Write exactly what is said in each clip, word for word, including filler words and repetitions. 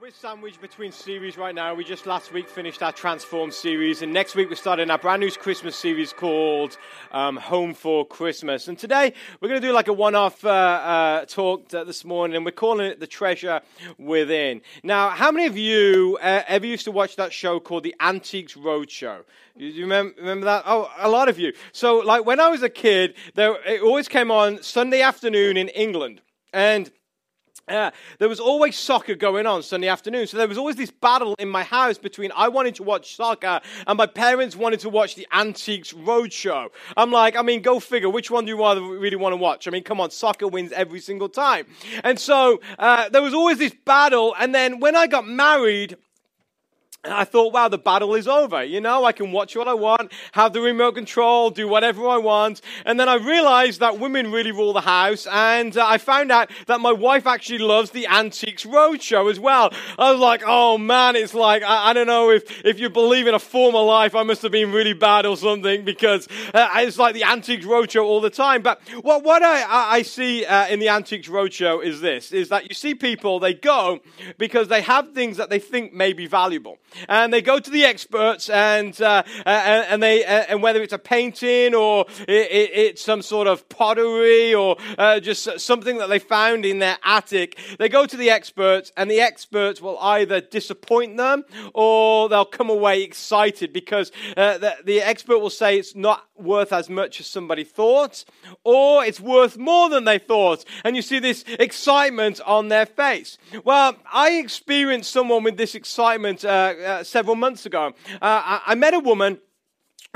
We're sandwiched between series right now. We just last week finished our Transform series, and next week we're starting our brand new Christmas series called um, Home for Christmas. And today we're going to do like a one-off uh, uh, talk this morning, and we're calling it The Treasure Within. Now, how many of you uh, ever used to watch that show called The Antiques Roadshow? You remember, remember that? Oh, a lot of you. So, like, when I was a kid, there, it always came on Sunday afternoon in England, and Uh, there was always soccer going on Sunday afternoon, so there was always this battle in my house between I wanted to watch soccer and my parents wanted to watch the Antiques Roadshow. I'm like, I mean, go figure, which one do you rather really want to watch? I mean, come on, soccer wins every single time. And so uh, there was always this battle, and then when I got married, and I thought, wow, the battle is over. You know, I can watch what I want, have the remote control, do whatever I want. And then I realized that women really rule the house. And uh, I found out that my wife actually loves the Antiques Roadshow as well. I was like, oh, man, it's like, I, I don't know if, if you believe in a former life, I must have been really bad or something, because uh, it's like the Antiques Roadshow all the time. But what, what I, I see uh, in the Antiques Roadshow is this, is that you see people, they go because they have things that they think may be valuable. And they go to the experts, and uh, and, and they uh, and whether it's a painting or it, it, it's some sort of pottery or uh, just something that they found in their attic, they go to the experts, and the experts will either disappoint them or they'll come away excited because uh, the, the expert will say it's not worth as much as somebody thought, or it's worth more than they thought, and you see this excitement on their face. Well, I experienced someone with this excitement uh, Uh, several months ago. Uh, I, I met a woman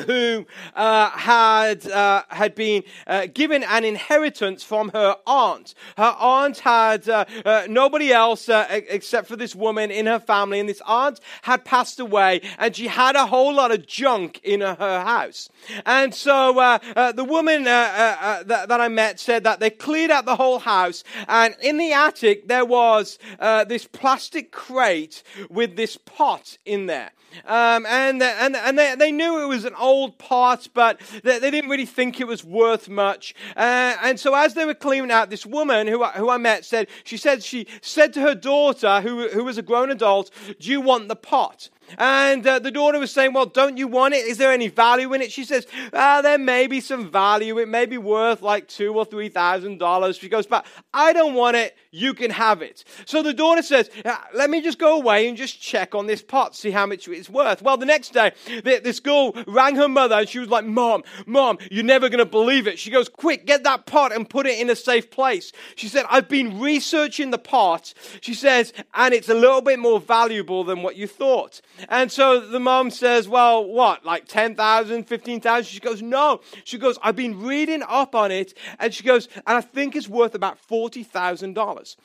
who uh, had uh, had been uh, given an inheritance from her aunt. Her aunt had uh, uh, nobody else uh, except for this woman in her family, and this aunt had passed away, and she had a whole lot of junk in her house. And so uh, uh, the woman uh, uh, that, that I met said that they cleared out the whole house, and in the attic there was uh, this plastic crate with this pot in there. Um, and and and they, they knew it was an old pot, but they, they didn't really think it was worth much. Uh, and so, as they were cleaning out, this woman who I, who I met said, she said she said to her daughter, who who was a grown adult, "Do you want the pot?" And uh, the daughter was saying, "Well, don't you want it? Is there any value in it?" She says, "Ah, there may be some value. It may be worth like two or three thousand dollars." She goes, "But I don't want it. You can have it." So the daughter says, "Let me just go away and just check on this pot, see how much it's worth." Well, the next day, the, this girl rang her mother, and she was like, "Mom, Mom, you're never going to believe it." She goes, "Quick, get that pot and put it in a safe place." She said, "I've been researching the pot." She says, "And it's a little bit more valuable than what you thought." And so the mom says, "Well, what, like ten thousand, fifteen thousand? She goes, "No." She goes, "I've been reading up on it." And she goes, "And I think it's worth about forty thousand dollars.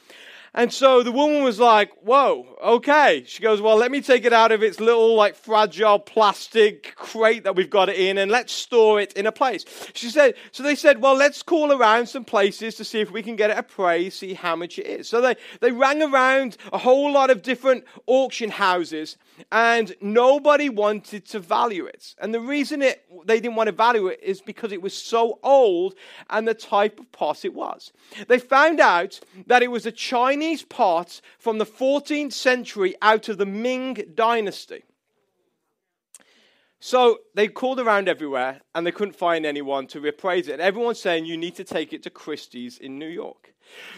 And so the woman was like, "Whoa, okay." She goes, "Well, let me take it out of its little, like, fragile plastic crate that we've got it in, and let's store it in a place." She said, so they said, "Well, let's call around some places to see if we can get it appraised, see how much it is." So they, they rang around a whole lot of different auction houses, and nobody wanted to value it. And the reason it they didn't want to value it is because it was so old and the type of pot it was. They found out that it was a Chinese Chinese pots from the fourteenth century out of the Ming Dynasty. So they called around everywhere, and they couldn't find anyone to reappraise it. And everyone's saying, "You need to take it to Christie's in New York."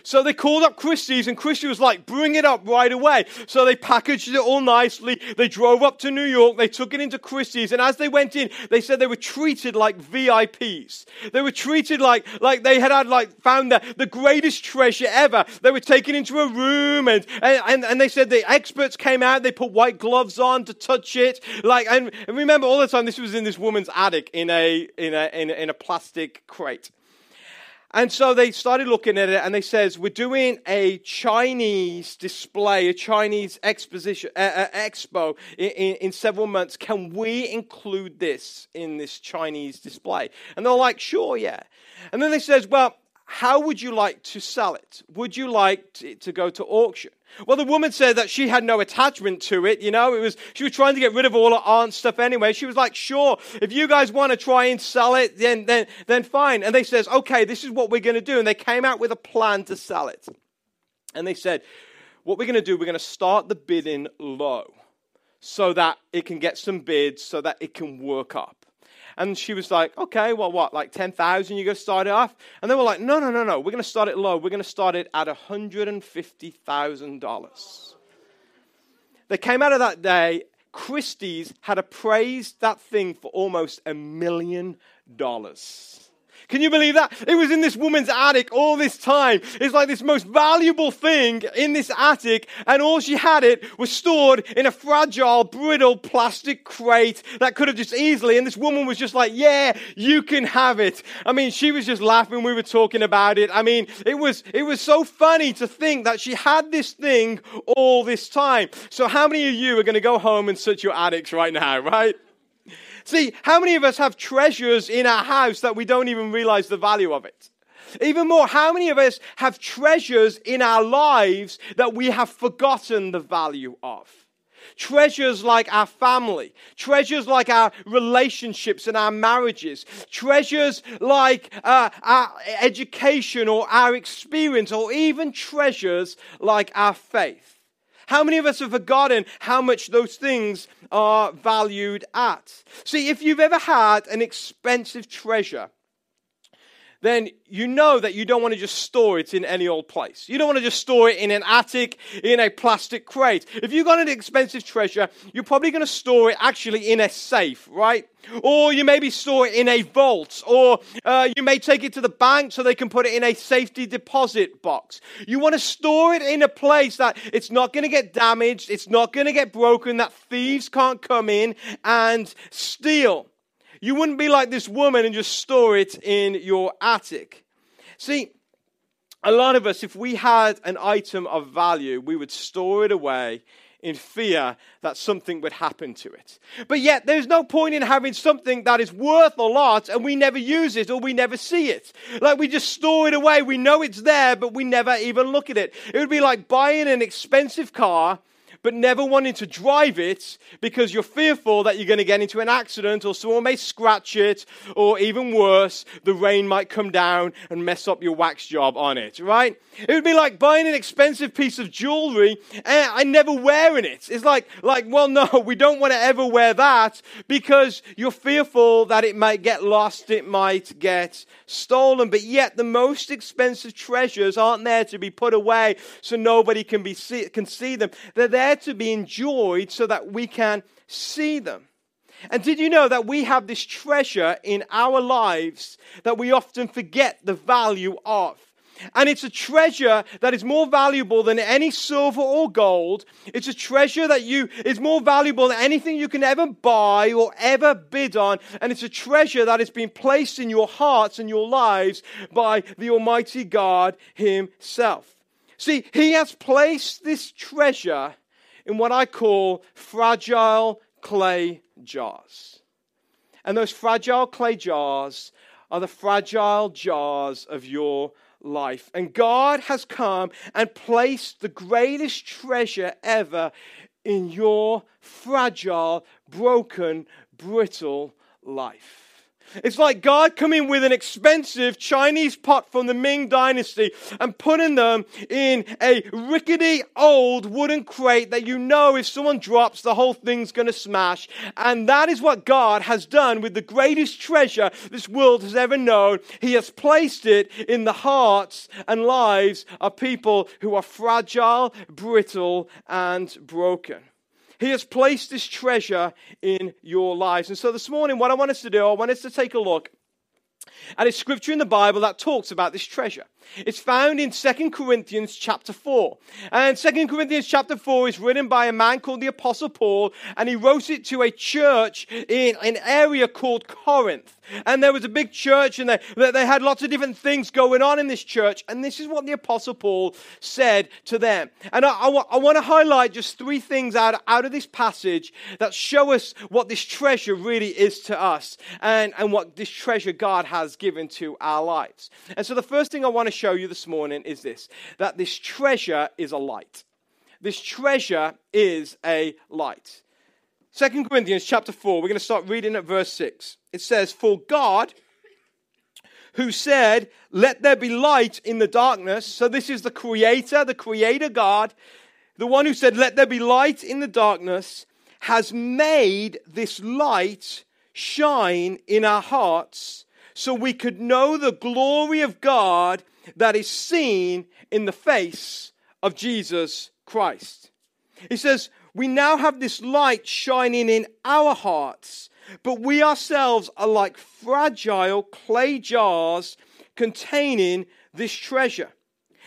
So they called up Christie's, and Christie was like, "Bring it up right away." So they packaged it all nicely. They drove up to New York. They took it into Christie's. And as they went in, they said they were treated like V I Ps. They were treated like, like they had, had like found the, the greatest treasure ever. They were taken into a room, and, and, and they said the experts came out. They put white gloves on to touch it. Like, and, and remember all the time, this was in this woman's attic in a, in a, in a, in a plastic crate. And so they started looking at it, and they says, "We're doing a Chinese display, a Chinese exposition, uh, uh, expo in, in, in several months. Can we include this in this Chinese display?" And they're like, "Sure, yeah." And then they says, "Well, how would you like to sell it? Would you like to, to go to auction?" Well, the woman said that she had no attachment to it, you know. It was she was trying to get rid of all her aunt's stuff anyway. She was like, "Sure, if you guys want to try and sell it, then then then fine." And they says, "Okay, this is what we're going to do." And they came out with a plan to sell it. And they said, what we're going to do, we're going to start the bidding low so that it can get some bids, so that it can work up. And she was like, okay, well, what, like ten thousand, you're going to start it off? And they were like, no, no, no, no, we're going to start it low. We're going to start it at one hundred fifty thousand dollars. They came out of that day, Christie's had appraised that thing for almost a million dollars. Can you believe that? It was in this woman's attic all this time. It's like this most valuable thing in this attic, and all she had it was stored in a fragile, brittle plastic crate that could have just easily, and this woman was just like, yeah, you can have it. I mean, she was just laughing. We were talking about it. I mean, it was it was so funny to think that she had this thing all this time. So how many of you are going to go home and search your attics right now, right? See, how many of us have treasures in our house that we don't even realize the value of it? Even more, how many of us have treasures in our lives that we have forgotten the value of? Treasures like our family, treasures like our relationships and our marriages, treasures like uh, our education or our experience, or even treasures like our faith. How many of us have forgotten how much those things are valued at? See, if you've ever had an expensive treasure, then you know that you don't want to just store it in any old place. You don't want to just store it in an attic, in a plastic crate. If you've got an expensive treasure, you're probably going to store it actually in a safe, right? Or you maybe store it in a vault, or uh, you may take it to the bank so they can put it in a safety deposit box. You want to store it in a place that it's not going to get damaged, it's not going to get broken, that thieves can't come in and steal. You wouldn't be like this woman and just store it in your attic. See, a lot of us, if we had an item of value, we would store it away in fear that something would happen to it. But yet, there's no point in having something that is worth a lot and we never use it or we never see it. Like, we just store it away. We know it's there, but we never even look at it. It would be like buying an expensive car but never wanting to drive it because you're fearful that you're going to get into an accident or someone may scratch it, or even worse, the rain might come down and mess up your wax job on it, right? It would be like buying an expensive piece of jewelry and I never wearing it. It's like, like, well, no, we don't want to ever wear that because you're fearful that it might get lost, it might get stolen. But yet the most expensive treasures aren't there to be put away so nobody can be see, can see them. They're there to be enjoyed so that we can see them. And did you know that we have this treasure in our lives that we often forget the value of? And it's a treasure that is more valuable than any silver or gold. It's a treasure that you is more valuable than anything you can ever buy or ever bid on. And it's a treasure that has been placed in your hearts and your lives by the Almighty God Himself. See, He has placed this treasure in what I call fragile clay jars. And those fragile clay jars are the fragile jars of your life. And God has come and placed the greatest treasure ever in your fragile, broken, brittle life. It's like God coming with an expensive Chinese pot from the Ming Dynasty and putting them in a rickety old wooden crate that you know if someone drops, the whole thing's going to smash. And that is what God has done with the greatest treasure this world has ever known. He has placed it in the hearts and lives of people who are fragile, brittle, and broken. He has placed this treasure in your lives. And so this morning, what I want us to do, I want us to take a look at a scripture in the Bible that talks about this treasure. It's found in Second Corinthians chapter four. And Second Corinthians chapter four is written by a man called the Apostle Paul, and he wrote it to a church in an area called Corinth. And there was a big church, and they, they had lots of different things going on in this church. And this is what the Apostle Paul said to them. And I, I, I want to highlight just three things out, out of this passage that show us what this treasure really is to us, and, and what this treasure God has given to our lives. And so the first thing I want to show you this morning is this, that this treasure is a light. This treasure is a light. Second Corinthians chapter four, we're going to start reading at verse six. It says, "For God, who said, 'Let there be light,' in the darkness," so this is the Creator, the Creator God, The one who said, "Let there be light," in the darkness, has made this light shine in our hearts so we could know the glory of God that is seen in the face of Jesus Christ. He says, we now have this light shining in our hearts, but we ourselves are like fragile clay jars containing this treasure.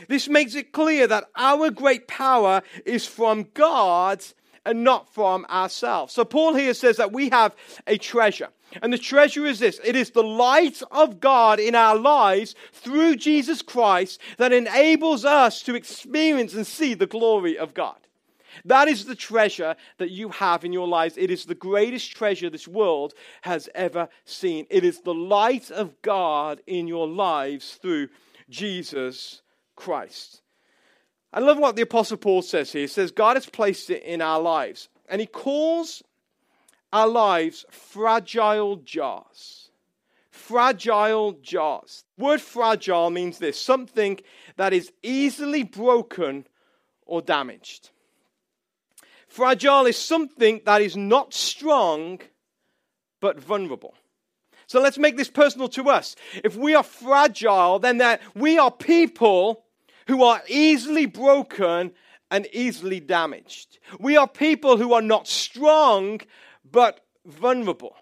This makes it clear that our great power is from God and not from ourselves. So Paul here says that we have a treasure. And the treasure is this: it is the light of God in our lives through Jesus Christ that enables us to experience and see the glory of God. That is the treasure that you have in your lives. It is the greatest treasure this world has ever seen. It is the light of God in your lives through Jesus Christ. I love what the Apostle Paul says here. He says God has placed it in our lives. And he calls our lives fragile jars. Fragile jars. The word fragile means this: something that is easily broken or damaged. Fragile is something that is not strong but vulnerable. So let's make this personal to us. If we are fragile, then that we are people who are easily broken and easily damaged. We are people who are not strong but vulnerable.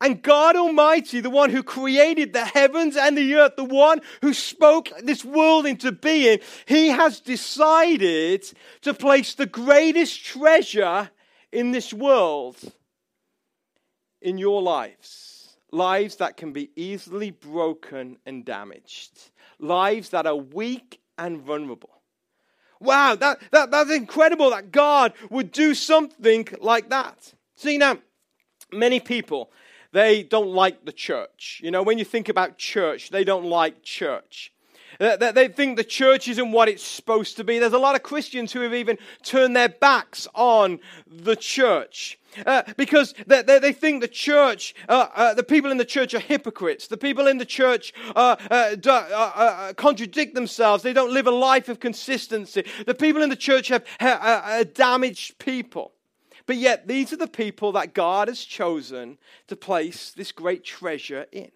And God Almighty, the one who created the heavens and the earth, the one who spoke this world into being, he has decided to place the greatest treasure in this world in your lives. Lives that can be easily broken and damaged. Lives that are weak and vulnerable. Wow, that, that that's incredible that God would do something like that. See now, many people, they don't like the church. You know, when you think about church, they don't like church. They think the church isn't what it's supposed to be. There's a lot of Christians who have even turned their backs on the church uh, because they, they, they think the church, uh, uh, the people in the church are hypocrites. The people in the church uh, uh, uh, uh, contradict themselves. They don't live a life of consistency. The people in the church have uh, uh, damaged people. But yet, these are the people that God has chosen to place this great treasure in.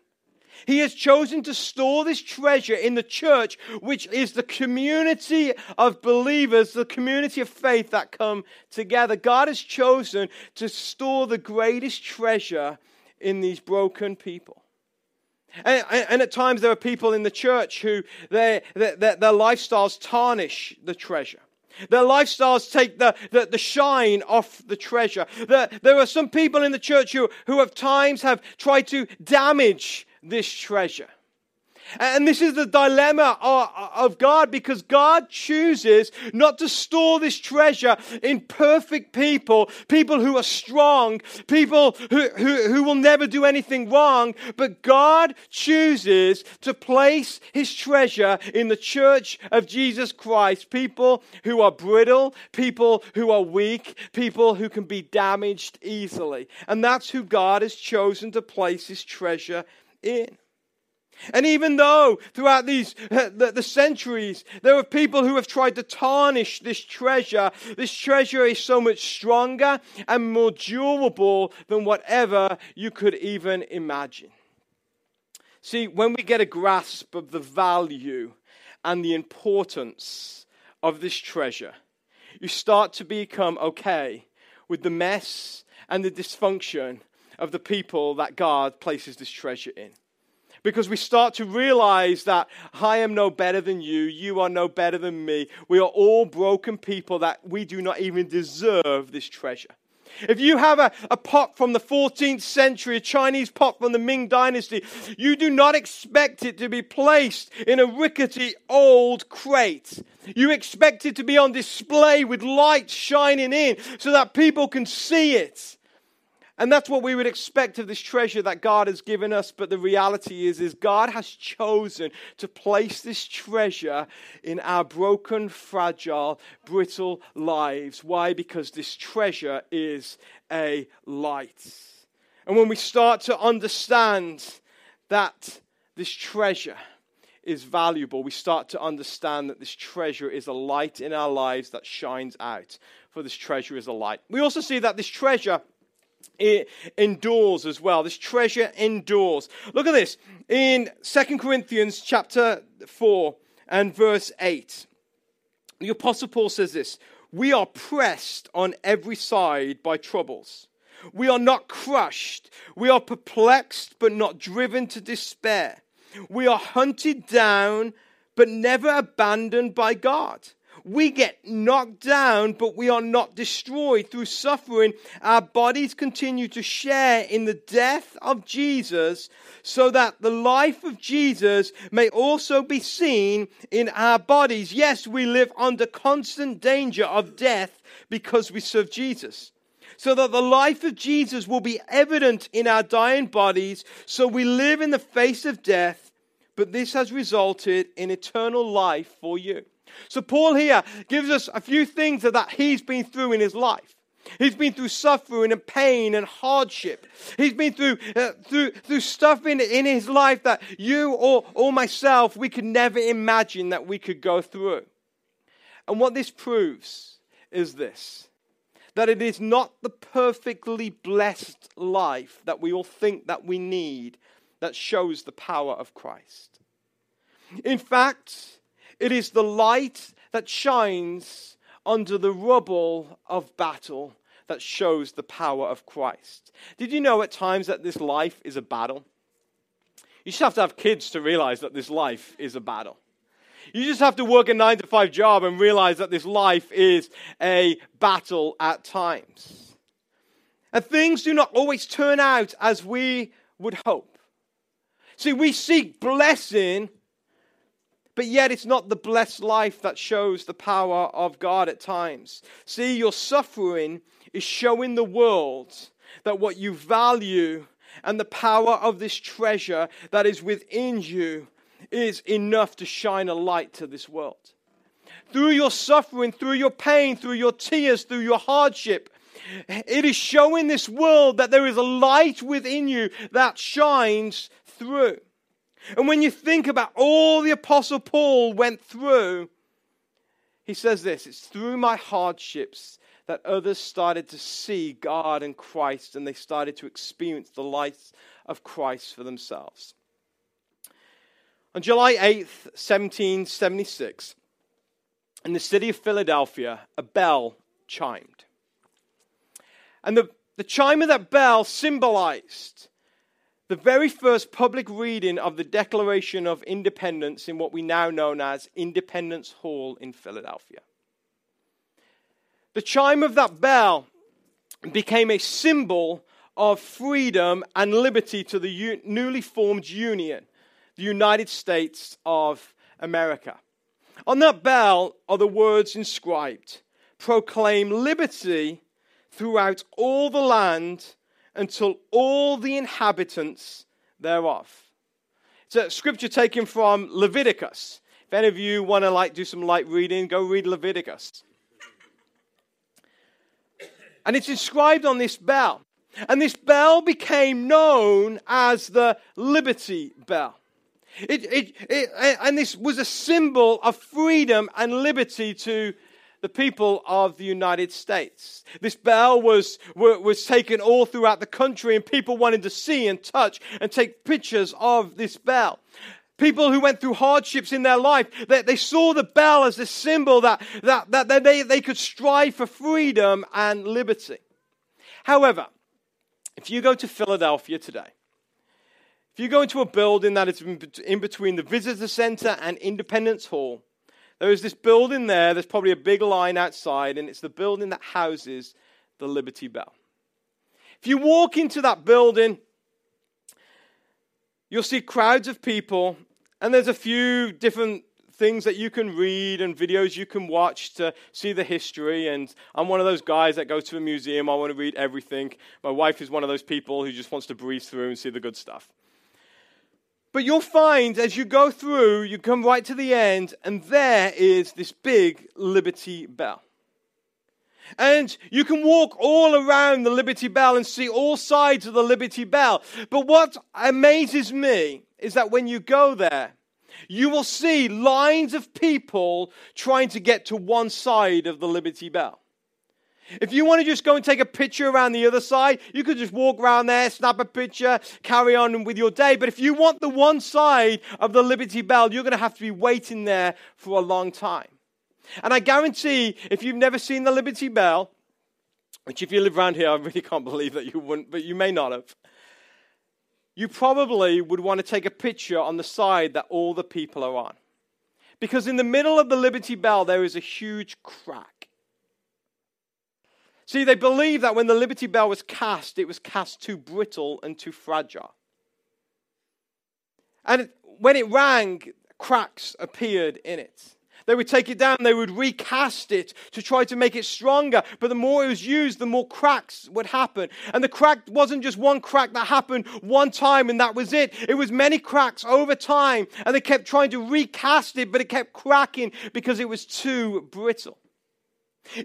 He has chosen to store this treasure in the church, which is the community of believers, the community of faith that come together. God has chosen to store the greatest treasure in these broken people. And, and at times there are people in the church who their, their, their lifestyles tarnish the treasure. Their lifestyles take the, the, the shine off the treasure. The, there are some people in the church who, who at times have tried to damage this treasure. And this is the dilemma of God, because God chooses not to store this treasure in perfect people, people who are strong, people who, who, who will never do anything wrong, but God chooses to place his treasure in the church of Jesus Christ, people who are brittle, people who are weak, people who can be damaged easily. And that's who God has chosen to place his treasure in. And even though throughout these uh, the, the centuries, there are people who have tried to tarnish this treasure, this treasure is so much stronger and more durable than whatever you could even imagine. See, when we get a grasp of the value and the importance of this treasure, you start to become okay with the mess and the dysfunction of the people that God places this treasure in. Because we start to realize that I am no better than you, you are no better than me. We are all broken people that we do not even deserve this treasure. If you have a, a pot from the fourteenth century, a Chinese pot from the Ming Dynasty, you do not expect it to be placed in a rickety old crate. You expect it to be on display with light shining in so that people can see it. And that's what we would expect of this treasure that God has given us. But the reality is, is God has chosen to place this treasure in our broken, fragile, brittle lives. Why? Because this treasure is a light. And when we start to understand that this treasure is valuable, we start to understand that this treasure is a light in our lives that shines out. For this treasure is a light. We also see that this treasure, it endures as well. This treasure endures. Look at this in Second Corinthians chapter four and verse eight. The Apostle Paul says this: "We are pressed on every side by troubles. We are not crushed. We are perplexed, but not driven to despair. We are hunted down, but never abandoned by God. We get knocked down, but we are not destroyed. Through suffering, our bodies continue to share in the death of Jesus, so that the life of Jesus may also be seen in our bodies. Yes, we live under constant danger of death because we serve Jesus, so that the life of Jesus will be evident in our dying bodies. So we live in the face of death, but this has resulted in eternal life for you." So Paul here gives us a few things that he's been through in his life. He's been through suffering and pain and hardship. He's been through uh, through through stuff in, in his life that you or, or myself, we could never imagine that we could go through. And what this proves is this: that it is not the perfectly blessed life that we all think that we need that shows the power of Christ. In fact, it is the light that shines under the rubble of battle that shows the power of Christ. Did you know at times that this life is a battle? You just have to have kids to realize that this life is a battle. You just have to work a nine to five job and realize that this life is a battle at times. And things do not always turn out as we would hope. See, we seek blessing, but yet it's not the blessed life that shows the power of God at times. See, your suffering is showing the world that what you value and the power of this treasure that is within you is enough to shine a light to this world. Through your suffering, through your pain, through your tears, through your hardship, it is showing this world that there is a light within you that shines through. And when you think about all the Apostle Paul went through, he says this: "It's through my hardships that others started to see God and Christ, and they started to experience the light of Christ for themselves." On July eighth, seventeen seventy-six, in the city of Philadelphia, a bell chimed. And the, the chime of that bell symbolized the very first public reading of the Declaration of Independence in what we now know as Independence Hall in Philadelphia. The chime of that bell became a symbol of freedom and liberty to the u- newly formed union, the United States of America. On that bell are the words inscribed: "Proclaim liberty throughout all the land, until all the inhabitants thereof." It's a scripture taken from Leviticus. If any of you want to like do some light reading, go read Leviticus. And it's inscribed on this bell. And this bell became known as the Liberty Bell. It, it, it, and this was a symbol of freedom and liberty to the people of the United States. This bell was, was taken all throughout the country, and people wanted to see and touch and take pictures of this bell. People who went through hardships in their life, they, they saw the bell as a symbol that, that, that they, they could strive for freedom and liberty. However, if you go to Philadelphia today, if you go into a building that is in between the Visitor Center and Independence Hall, there is this building there, there's probably a big line outside, and it's the building that houses the Liberty Bell. If you walk into that building, you'll see crowds of people, and there's a few different things that you can read and videos you can watch to see the history. And I'm one of those guys that goes to a museum, I want to read everything. My wife is one of those people who just wants to breeze through and see the good stuff. But you'll find as you go through, you come right to the end, and there is this big Liberty Bell. And you can walk all around the Liberty Bell and see all sides of the Liberty Bell. But what amazes me is that when you go there, you will see lines of people trying to get to one side of the Liberty Bell. If you want to just go and take a picture around the other side, you could just walk around there, snap a picture, carry on with your day. But if you want the one side of the Liberty Bell, you're going to have to be waiting there for a long time. And I guarantee, if you've never seen the Liberty Bell, which if you live around here, I really can't believe that you wouldn't, but you may not have, you probably would want to take a picture on the side that all the people are on. Because in the middle of the Liberty Bell, there is a huge crack. See, they believe that when the Liberty Bell was cast, it was cast too brittle and too fragile. And when it rang, cracks appeared in it. They would take it down, they would recast it to try to make it stronger. But the more it was used, the more cracks would happen. And the crack wasn't just one crack that happened one time and that was it. It was many cracks over time. And they kept trying to recast it, but it kept cracking because it was too brittle.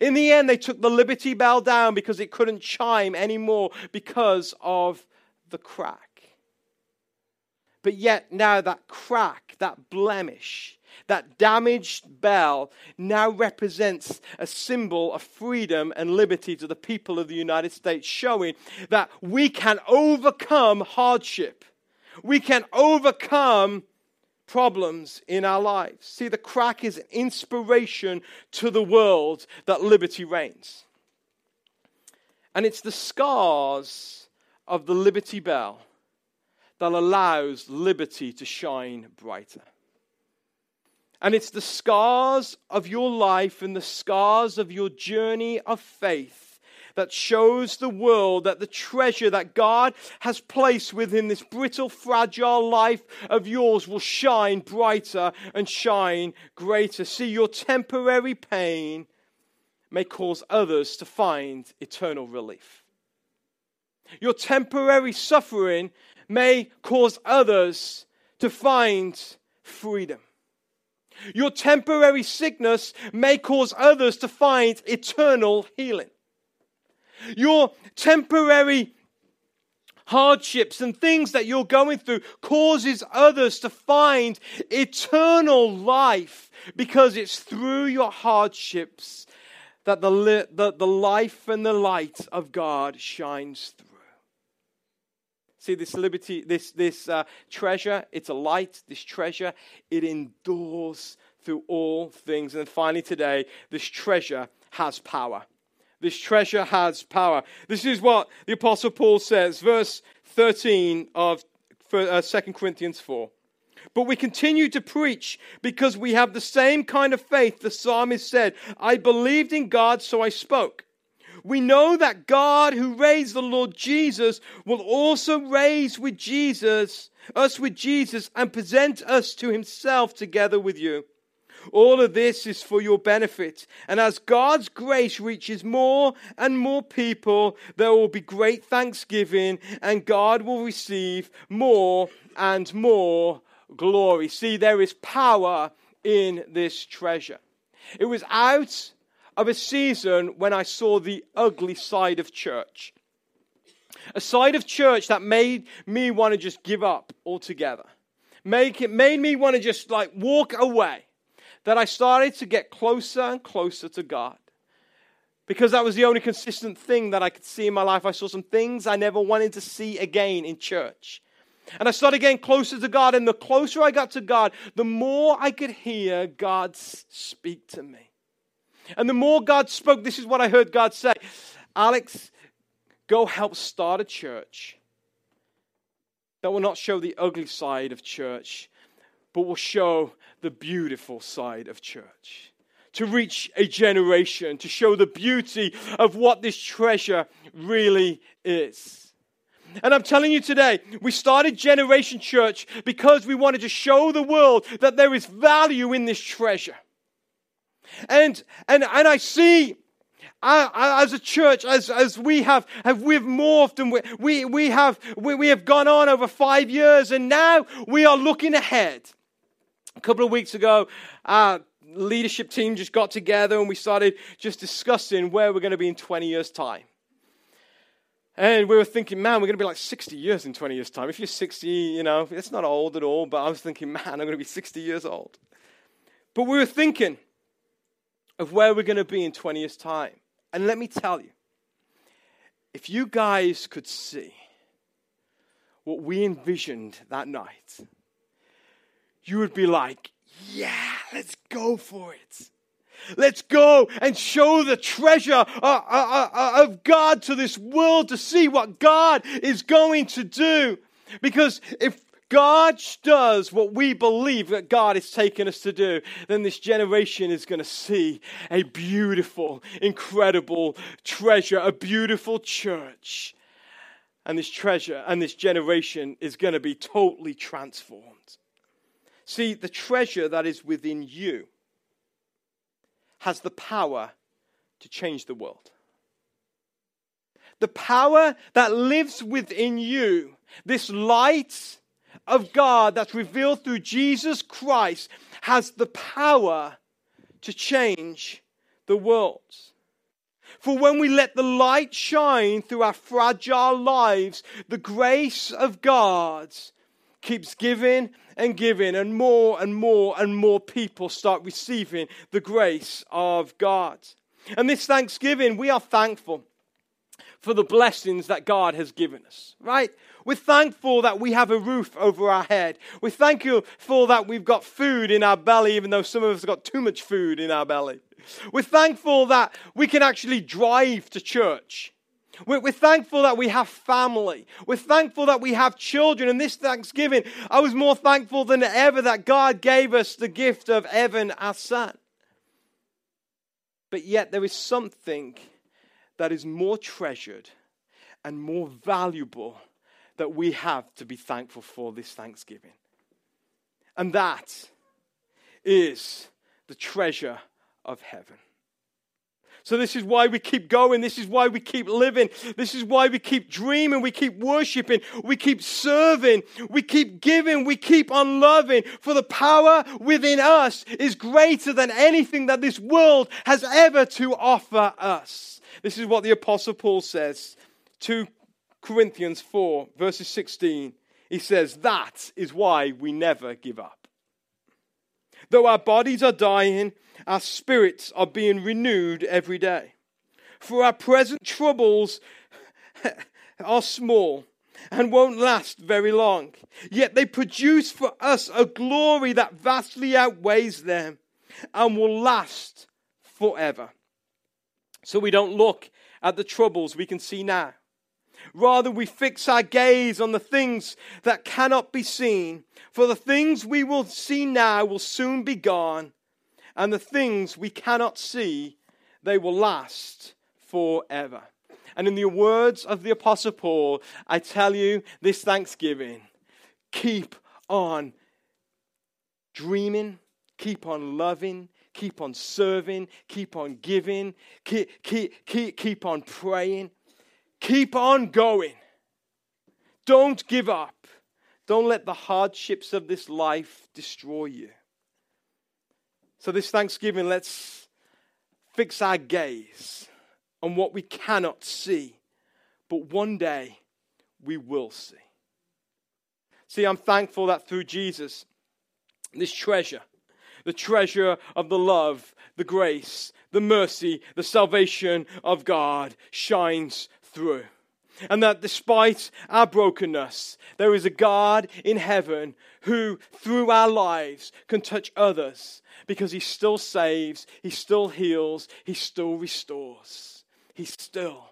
In the end, they took the Liberty Bell down because it couldn't chime anymore because of the crack. But yet now that crack, that blemish, that damaged bell now represents a symbol of freedom and liberty to the people of the United States, showing that we can overcome hardship. We can overcome problems in our lives. See, the crack is an inspiration to the world that liberty reigns. And it's the scars of the Liberty Bell that allows liberty to shine brighter. And it's the scars of your life and the scars of your journey of faith that shows the world that the treasure that God has placed within this brittle, fragile life of yours will shine brighter and shine greater. See, your temporary pain may cause others to find eternal relief. Your temporary suffering may cause others to find freedom. Your temporary sickness may cause others to find eternal healing. Your temporary hardships and things that you're going through causes others to find eternal life, because it's through your hardships that the, li- the, the life and the light of God shines through. See, this liberty, this this uh, treasure, it's a light, this treasure, it endures through all things. And finally today, this treasure has power. This treasure has power. This is what the Apostle Paul says, verse thirteen of uh, Second Corinthians four. But we continue to preach because we have the same kind of faith. The psalmist said, I believed in God, so I spoke. We know that God who raised the Lord Jesus will also raise with Jesus, us with Jesus, and present us to himself together with you. All of this is for your benefit. And as God's grace reaches more and more people, there will be great thanksgiving, and God will receive more and more glory. See, there is power in this treasure. It was out of a season when I saw the ugly side of church. A side of church that made me want to just give up altogether. Make it, made me want to just like walk away. That I started to get closer and closer to God. Because that was the only consistent thing that I could see in my life. I saw some things I never wanted to see again in church. And I started getting closer to God. And the closer I got to God, the more I could hear God speak to me. And the more God spoke, this is what I heard God say. Alex, go help start a church that will not show the ugly side of church, but will show the beautiful side of church. To reach a generation, to show the beauty of what this treasure really is. And I'm telling you today, we started Generation Church because we wanted to show the world that there is value in this treasure. And and and I see, I, I, as a church, as as we have have we've morphed, and we we we have we, we have gone on over five years, and now we are looking ahead. A couple of weeks ago, our leadership team just got together, and we started just discussing where we're going to be in twenty years' time. And we were thinking, man, we're going to be like sixty years in twenty years' time. If you're sixty, you know, it's not old at all, but I was thinking, man, I'm going to be sixty years old. But we were thinking of where we're going to be in twenty years' time. And let me tell you, if you guys could see what we envisioned that night, you would be like, yeah, let's go for it. Let's go and show the treasure of God to this world to see what God is going to do. Because if God does what we believe that God is taking us to do, then this generation is going to see a beautiful, incredible treasure, a beautiful church. And this treasure and this generation is going to be totally transformed. See, the treasure that is within you has the power to change the world. The power that lives within you, this light of God that's revealed through Jesus Christ, has the power to change the world. For when we let the light shine through our fragile lives, the grace of God keeps giving and giving, and more and more and more people start receiving the grace of God. And this Thanksgiving, we are thankful for the blessings that God has given us, right? We're thankful that we have a roof over our head. We're thankful that we've got food in our belly, even though some of us have got too much food in our belly. We're thankful that we can actually drive to church. We're thankful that we have family. We're thankful that we have children. And this Thanksgiving, I was more thankful than ever that God gave us the gift of Evan Asan. But yet there is something that is more treasured and more valuable that we have to be thankful for this Thanksgiving. And that is the treasure of heaven. So this is why we keep going. This is why we keep living. This is why we keep dreaming. We keep worshiping. We keep serving. We keep giving. We keep on loving. For the power within us is greater than anything that this world has ever to offer us. This is what the Apostle Paul says. Second Corinthians four, verses sixteen. He says, that is why we never give up. Though our bodies are dying, our spirits are being renewed every day. For our present troubles are small and won't last very long. Yet they produce for us a glory that vastly outweighs them and will last forever. So we don't look at the troubles we can see now. Rather, we fix our gaze on the things that cannot be seen. For the things we will see now will soon be gone. And the things we cannot see, they will last forever. And in the words of the Apostle Paul, I tell you this Thanksgiving, keep on dreaming, keep on loving, keep on serving, keep on giving, keep, keep, keep, keep on praying, keep on going. Don't give up. Don't let the hardships of this life destroy you. So this Thanksgiving, let's fix our gaze on what we cannot see, but one day we will see. See, I'm thankful that through Jesus, this treasure, the treasure of the love, the grace, the mercy, the salvation of God shines through. And that despite our brokenness, there is a God in heaven who, through our lives, can touch others because he still saves, he still heals, he still restores, he still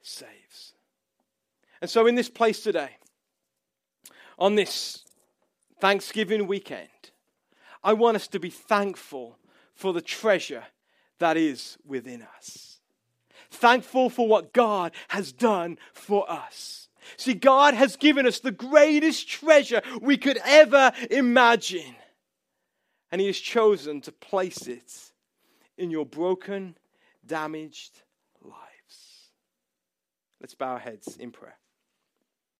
saves. And so in this place today, on this Thanksgiving weekend, I want us to be thankful for the treasure that is within us. Thankful for what God has done for us. See, God has given us the greatest treasure we could ever imagine. And he has chosen to place it in your broken, damaged lives. Let's bow our heads in prayer.